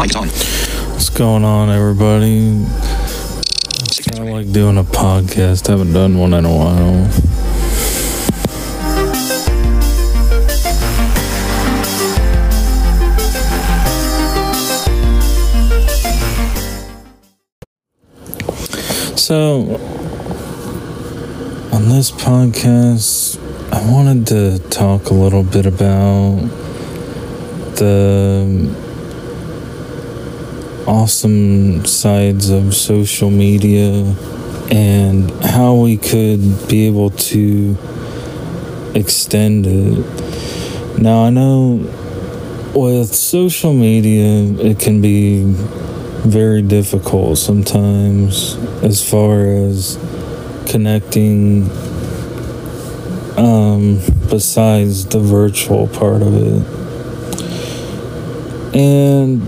Mic is on. What's going on, everybody? I like doing a podcast. I haven't done one in a while. So, on this podcast, I wanted to talk a little bit about the awesome sides of social media and how we could be able to extend it. Now, I know with social media, it can be very difficult sometimes as far as connecting besides the virtual part of it, and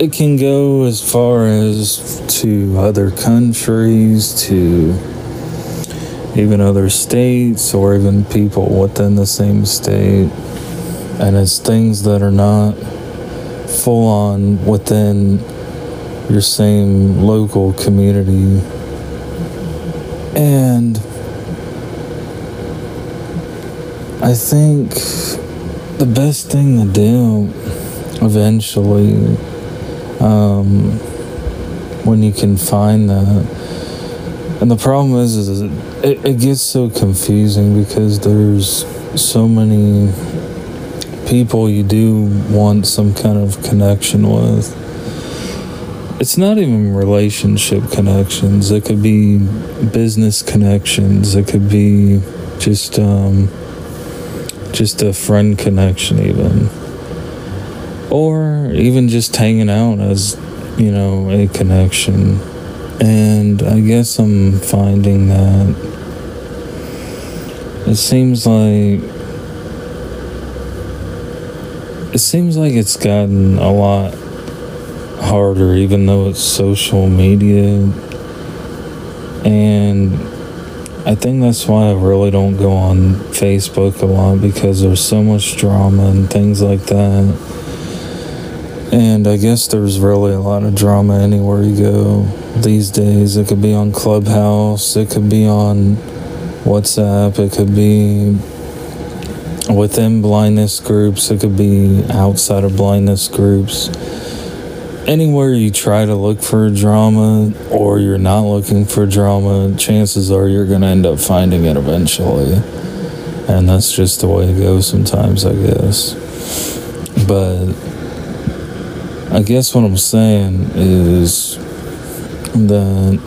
it can go as far as to other countries, to even other states, or even people within the same state, and it's things that are not full on within your same local community. And I think the best thing to do eventually, when you can find that, and the problem is it gets so confusing because there's so many people you do want some kind of connection with. It's not even relationship connections. It could be business connections. It could be just a friend connection even. Or even just hanging out as, you know, a connection. And I guess I'm finding that it seems like it's gotten a lot harder, even though it's social media, and I think that's why I really don't go on Facebook a lot, because there's so much drama and things like that. And I guess there's really a lot of drama anywhere you go these days. It could be on Clubhouse, it could be on WhatsApp, it could be within blindness groups, it could be outside of blindness groups. Anywhere you try to look for drama, or you're not looking for drama, chances are you're going to end up finding it eventually. And that's just the way it goes sometimes, I guess. But I guess what I'm saying is that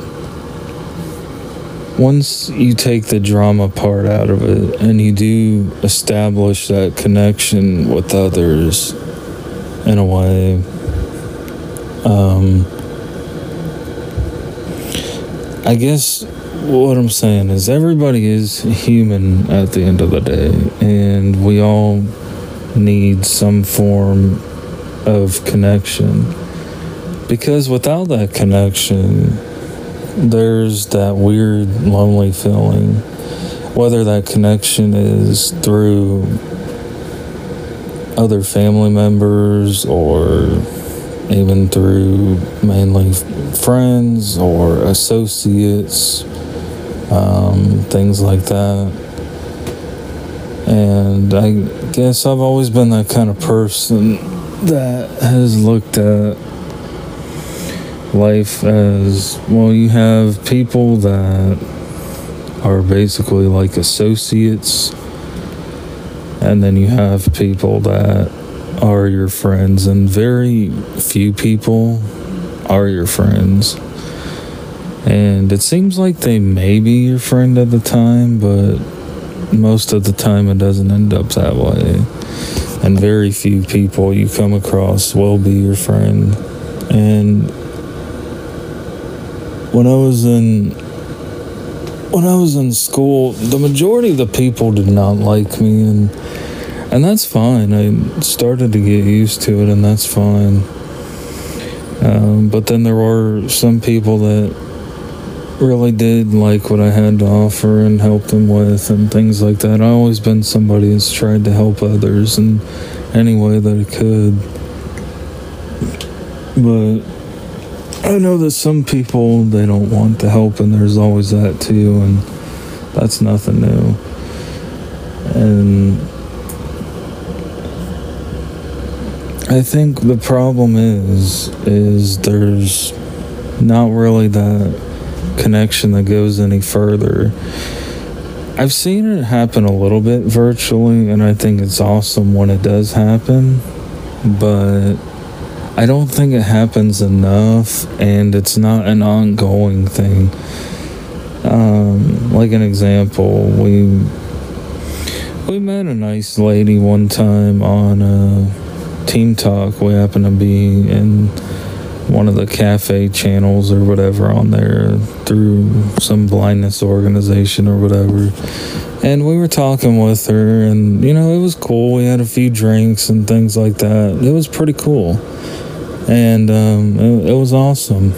once you take the drama part out of it and you do establish that connection with others in a way, I guess what I'm saying is everybody is human at the end of the day, and we all need some form of connection, because without that connection, there's that weird lonely feeling, whether that connection is through other family members or even through mainly friends or associates, things like that. And I guess I've always been that kind of person that has looked at life as, well, you have people that are basically like associates, and then you have people that are your friends, and very few people are your friends. And it seems like they may be your friend at the time, but most of the time it doesn't end up that way. And very few people you come across will be your friend. And when I was in school, the majority of the people did not like me, and that's fine. I started to get used to it, and that's fine. But then there were some people that really did like what I had to offer and help them with and things like that. I've always been somebody that's tried to help others in any way that I could. But I know that some people, they don't want the help, and there's always that too, and that's nothing new. And I think the problem is there's not really that connection that goes any further. I've seen it happen a little bit virtually, and I think it's awesome when it does happen, but I don't think it happens enough, and it's not an ongoing thing. Like an example, we met a nice lady one time on Team Talk. We happened to be in one of the cafe channels or whatever on there through some blindness organization or whatever. And we were talking with her, and, you know, it was cool. We had a few drinks and things like that. It was pretty cool. And it was awesome.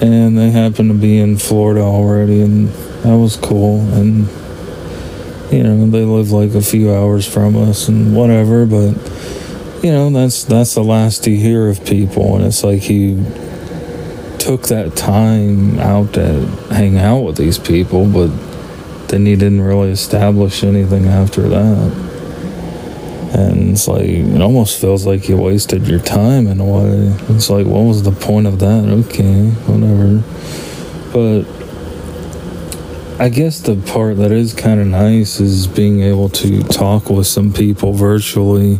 And they happened to be in Florida already, and that was cool. And, you know, they live like a few hours from us and whatever, but, you know, that's the last you hear of people. And it's like you took that time out to hang out with these people, but then you didn't really establish anything after that. And it's like, it almost feels like you wasted your time in a way. It's like, what was the point of that? Okay, whatever. But I guess the part that is kind of nice is being able to talk with some people virtually,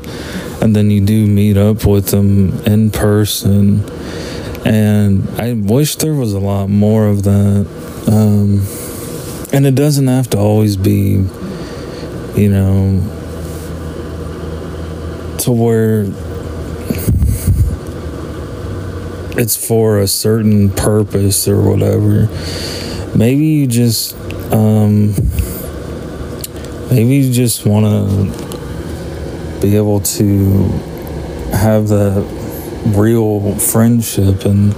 and then you do meet up with them in person. And I wish there was a lot more of that. And it doesn't have to always be, you know, to where it's for a certain purpose or whatever. Maybe you just want to be able to have that real friendship, and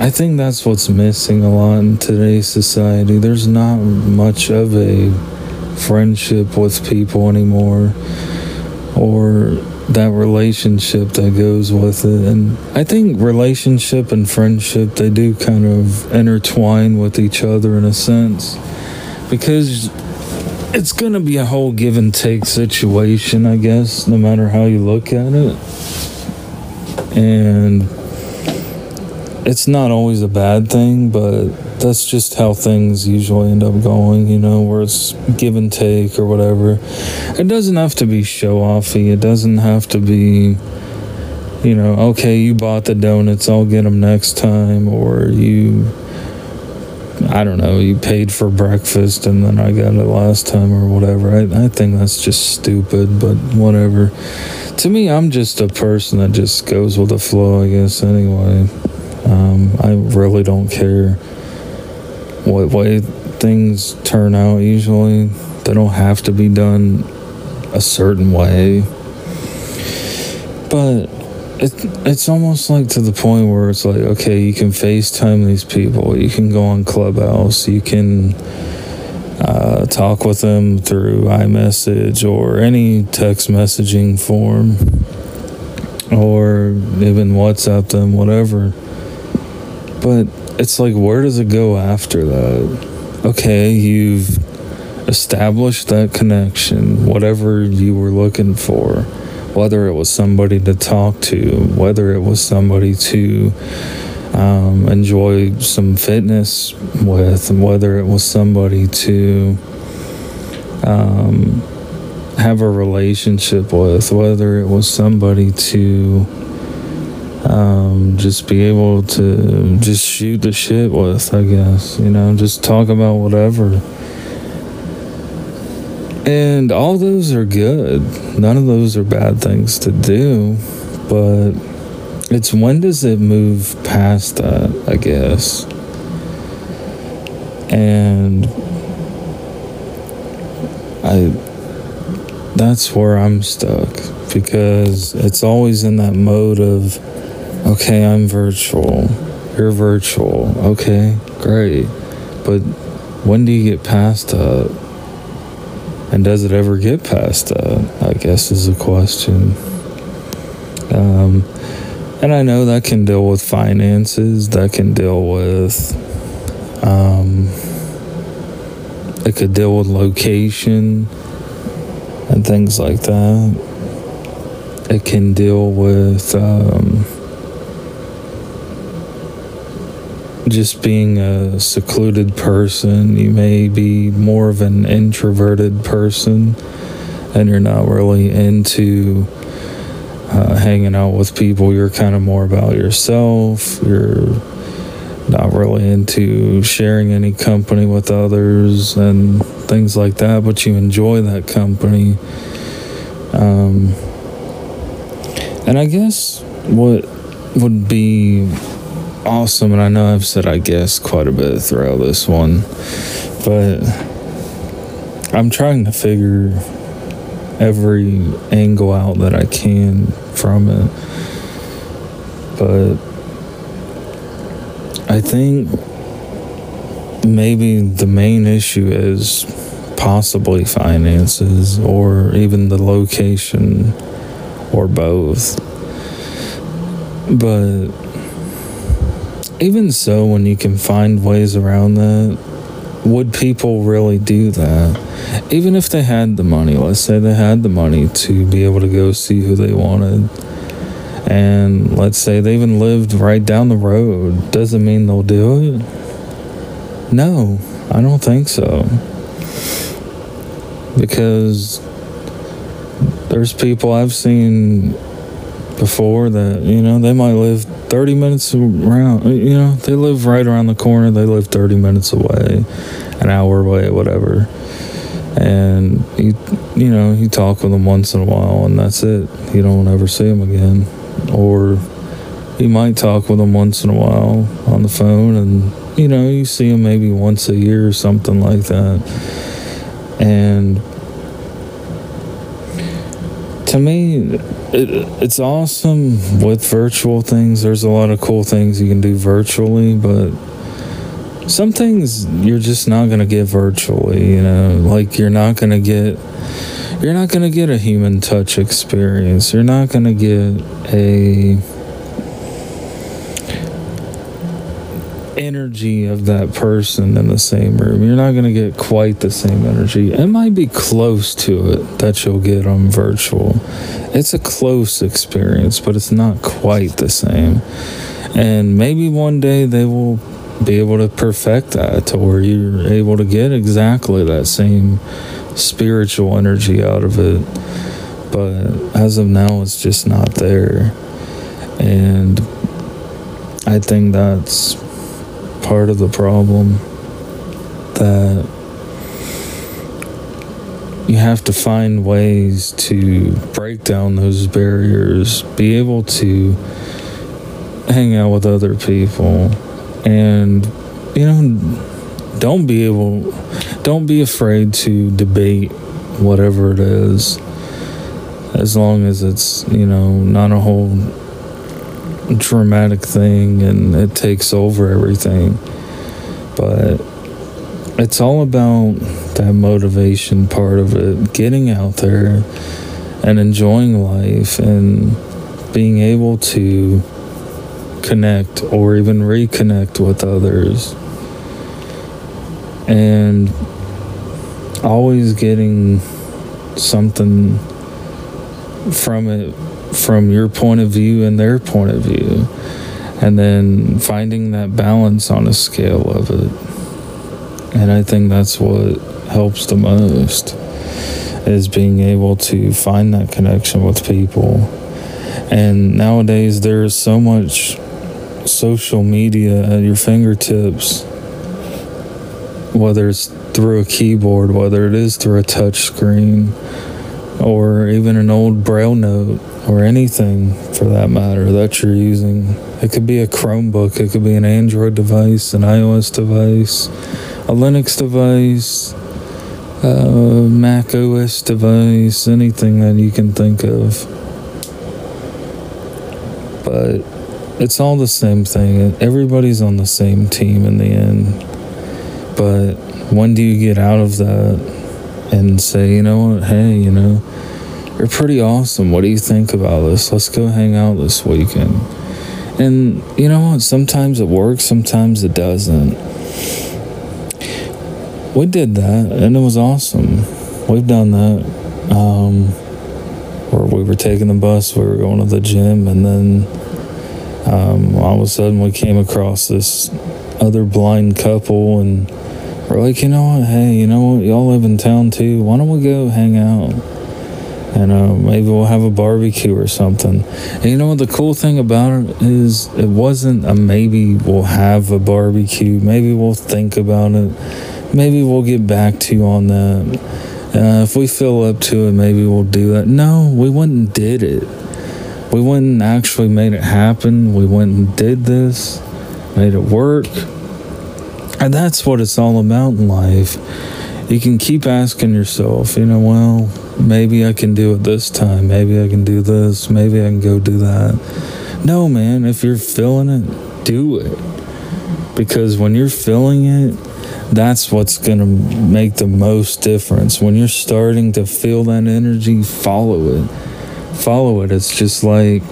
I think that's what's missing a lot in today's society. There's not much of a friendship with people anymore, or that relationship that goes with it. And I think relationship and friendship, they do kind of intertwine with each other in a sense, because it's going to be a whole give and take situation, I guess, no matter how you look at it. And it's not always a bad thing, but that's just how things usually end up going, you know, where it's give and take or whatever. It doesn't have to be show-offy. It doesn't have to be, you know, okay, you bought the donuts, I'll get them next time, or you, I don't know, you paid for breakfast and then I got it last time or whatever. I think that's just stupid, but whatever. To me, I'm just a person that just goes with the flow, I guess, anyway. I really don't care what way things turn out usually. They don't have to be done a certain way. But it's almost like to the point where it's like, okay, you can FaceTime these people. You can go on Clubhouse. You can talk with them through iMessage or any text messaging form, or even WhatsApp them, whatever. But it's like, where does it go after that? Okay, you've established that connection, whatever you were looking for, whether it was somebody to talk to, whether it was somebody to enjoy some fitness with, and whether it was somebody to have a relationship with, whether it was somebody to just be able to just shoot the shit with, I guess, you know, just talk about whatever. And all those are good. None of those are bad things to do, but it's when does it move past that, I guess. And that's where I'm stuck, because it's always in that mode of, okay, I'm virtual, you're virtual, okay, great. But when do you get past that? And does it ever get past that, I guess, is the question. And I know that can deal with finances, that can deal with, it could deal with location and things like that. It can deal with just being a secluded person. You may be more of an introverted person and you're not really into hanging out with people. You're kind of more about yourself. You're not really into sharing any company with others and things like that, but you enjoy that company. And I guess what would be awesome, and I know I've said I guess quite a bit throughout this one, but I'm trying to figure every angle out that I can from it. But I think maybe the main issue is possibly finances or even the location or both. But even so, when you can find ways around that, would people really do that? Even if they had the money, let's say they had the money to be able to go see who they wanted, and let's say they even lived right down the road, doesn't mean they'll do it? No, I don't think so. Because there's people I've seen before that, you know, they might live 30 minutes around, you know, they live right around the corner, they live 30 minutes away, an hour away, whatever. And, you know, you talk with them once in a while and that's it. You don't ever see them again. Or you might talk with them once in a while on the phone and, you know, you see them maybe once a year or something like that. And to me, it's awesome with virtual things. There's a lot of cool things you can do virtually, but some things you're just not going to get virtually, you know? Like, you're not going to get a human touch experience. You're not going to get a energy of that person in the same room. You're not going to get quite the same energy. It might be close to it that you'll get on virtual. It's a close experience, but it's not quite the same. And maybe one day they will be able to perfect that to where you're able to get exactly that same spiritual energy out of it. But as of now, it's just not there. And I think that's part of the problem, that you have to find ways to break down those barriers, be able to hang out with other people, and, you know, don't be afraid to debate whatever it is, as long as it's, you know, not a whole dramatic thing and it takes over everything. But it's all about that motivation part of it, getting out there and enjoying life and being able to connect or even reconnect with others, and always getting something from it, from your point of view and their point of view, and then finding that balance on a scale of it. And I think that's what helps the most, is being able to find that connection with people. And nowadays there is so much social media at your fingertips, whether it's through a keyboard, whether it is through a touch screen, or even an old Braille note, or anything for that matter that you're using. It could be a Chromebook, it could be an Android device, an iOS device, a Linux device, a Mac OS device, anything that you can think of. But it's all the same thing. Everybody's on the same team in the end. But when do you get out of that and say, you know what, hey, you know, you're pretty awesome. What do you think about this? Let's go hang out this weekend. And, you know, sometimes it works, sometimes it doesn't. We did that, and it was awesome. We've done that. Where we were taking the bus, we were going to the gym, and then all of a sudden we came across this other blind couple, and we're like, you know what, hey, you know what, y'all live in town too, why don't we go hang out? And maybe we'll have a barbecue or something. And you know what, the cool thing about it is it wasn't a maybe we'll have a barbecue, maybe we'll think about it, maybe we'll get back to you on that. If we feel up to it, maybe we'll do that. No, we went and did it. We went and actually made it happen. We went and did this, made it work. And that's what it's all about in life. You can keep asking yourself, you know, well, maybe I can do it this time. Maybe I can do this. Maybe I can go do that. No, man, if you're feeling it, do it. Because when you're feeling it, that's what's going to make the most difference. When you're starting to feel that energy, follow it. Follow it. It's just like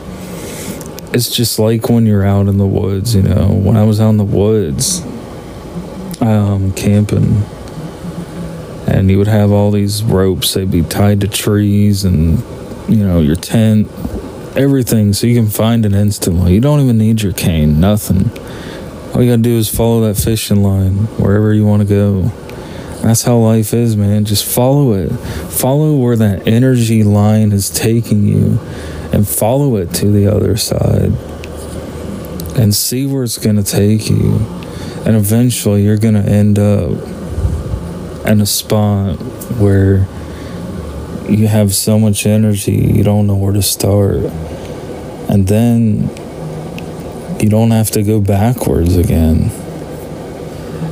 when you're out in the woods, you know. When I was out in the woods, camping, and you would have all these ropes. They'd be tied to trees and, you know, your tent, everything, so you can find it instantly. You don't even need your cane, nothing. All you gotta do is follow that fishing line wherever you want to go. That's how life is, man. Just follow it. Follow where that energy line is taking you and follow it to the other side and see where it's gonna take you. And eventually you're gonna end up in a spot where you have so much energy you don't know where to start. And then you don't have to go backwards again.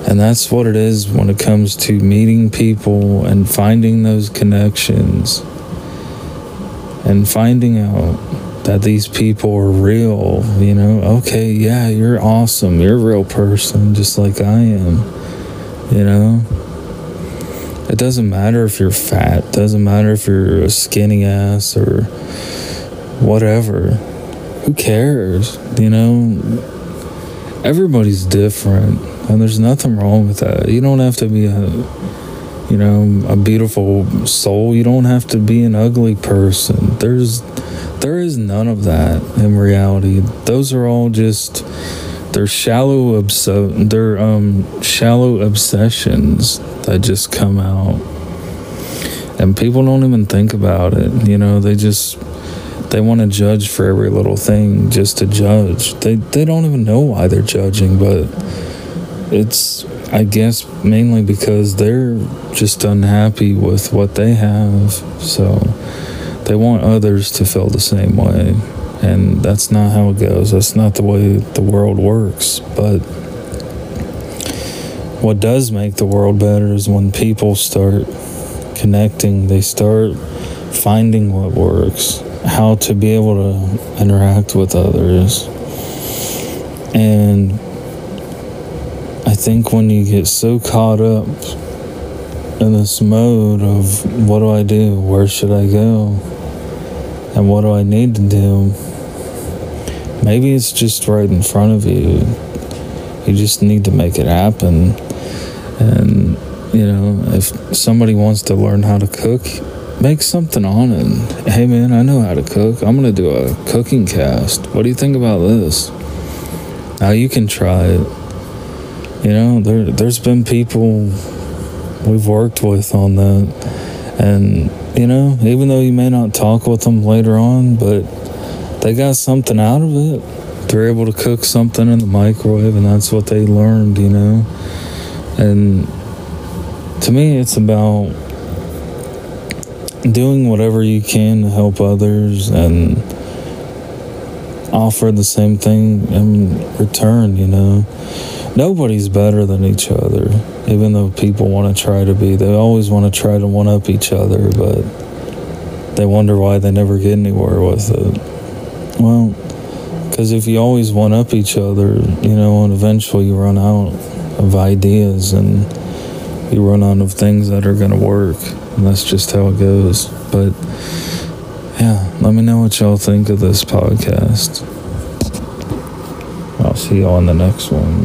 And that's what it is when it comes to meeting people and finding those connections and finding out that these people are real, you know. Okay, yeah, you're awesome. You're a real person just like I am, you know. It doesn't matter if you're fat. It doesn't matter if you're a skinny ass or whatever. Who cares? You know, everybody's different, and there's nothing wrong with that. You don't have to be a, you know, a beautiful soul. You don't have to be an ugly person. There is none of that in reality. Those are all just shallow obsessions that just come out, and people don't even think about it. You know, they want to judge for every little thing just to judge. They don't even know why they're judging, but it's, I guess, mainly because they're just unhappy with what they have. So they want others to feel the same way. And that's not how it goes. That's not the way the world works. But what does make the world better is when people start connecting. They start finding what works, how to be able to interact with others. And I think when you get so caught up in this mode of what do I do, where should I go, and what do I need to do, maybe it's just right in front of you. You just need to make it happen. And, you know, if somebody wants to learn how to cook, make something on it. Hey, man, I know how to cook. I'm going to do a cooking cast. What do you think about this? Now you can try it. You know, there's been people we've worked with on that. And, you know, even though you may not talk with them later on, but they got something out of it. They're able to cook something in the microwave, and that's what they learned, you know. And to me, it's about doing whatever you can to help others and offer the same thing in return, you know. Nobody's better than each other, even though people want to try to be. They always want to try to one-up each other, but they wonder why they never get anywhere with it. Well, because if you always one-up each other, you know, and eventually you run out of ideas and you run out of things that are going to work. And that's just how it goes. But yeah, let me know what y'all think of this podcast. I'll see you on the next one.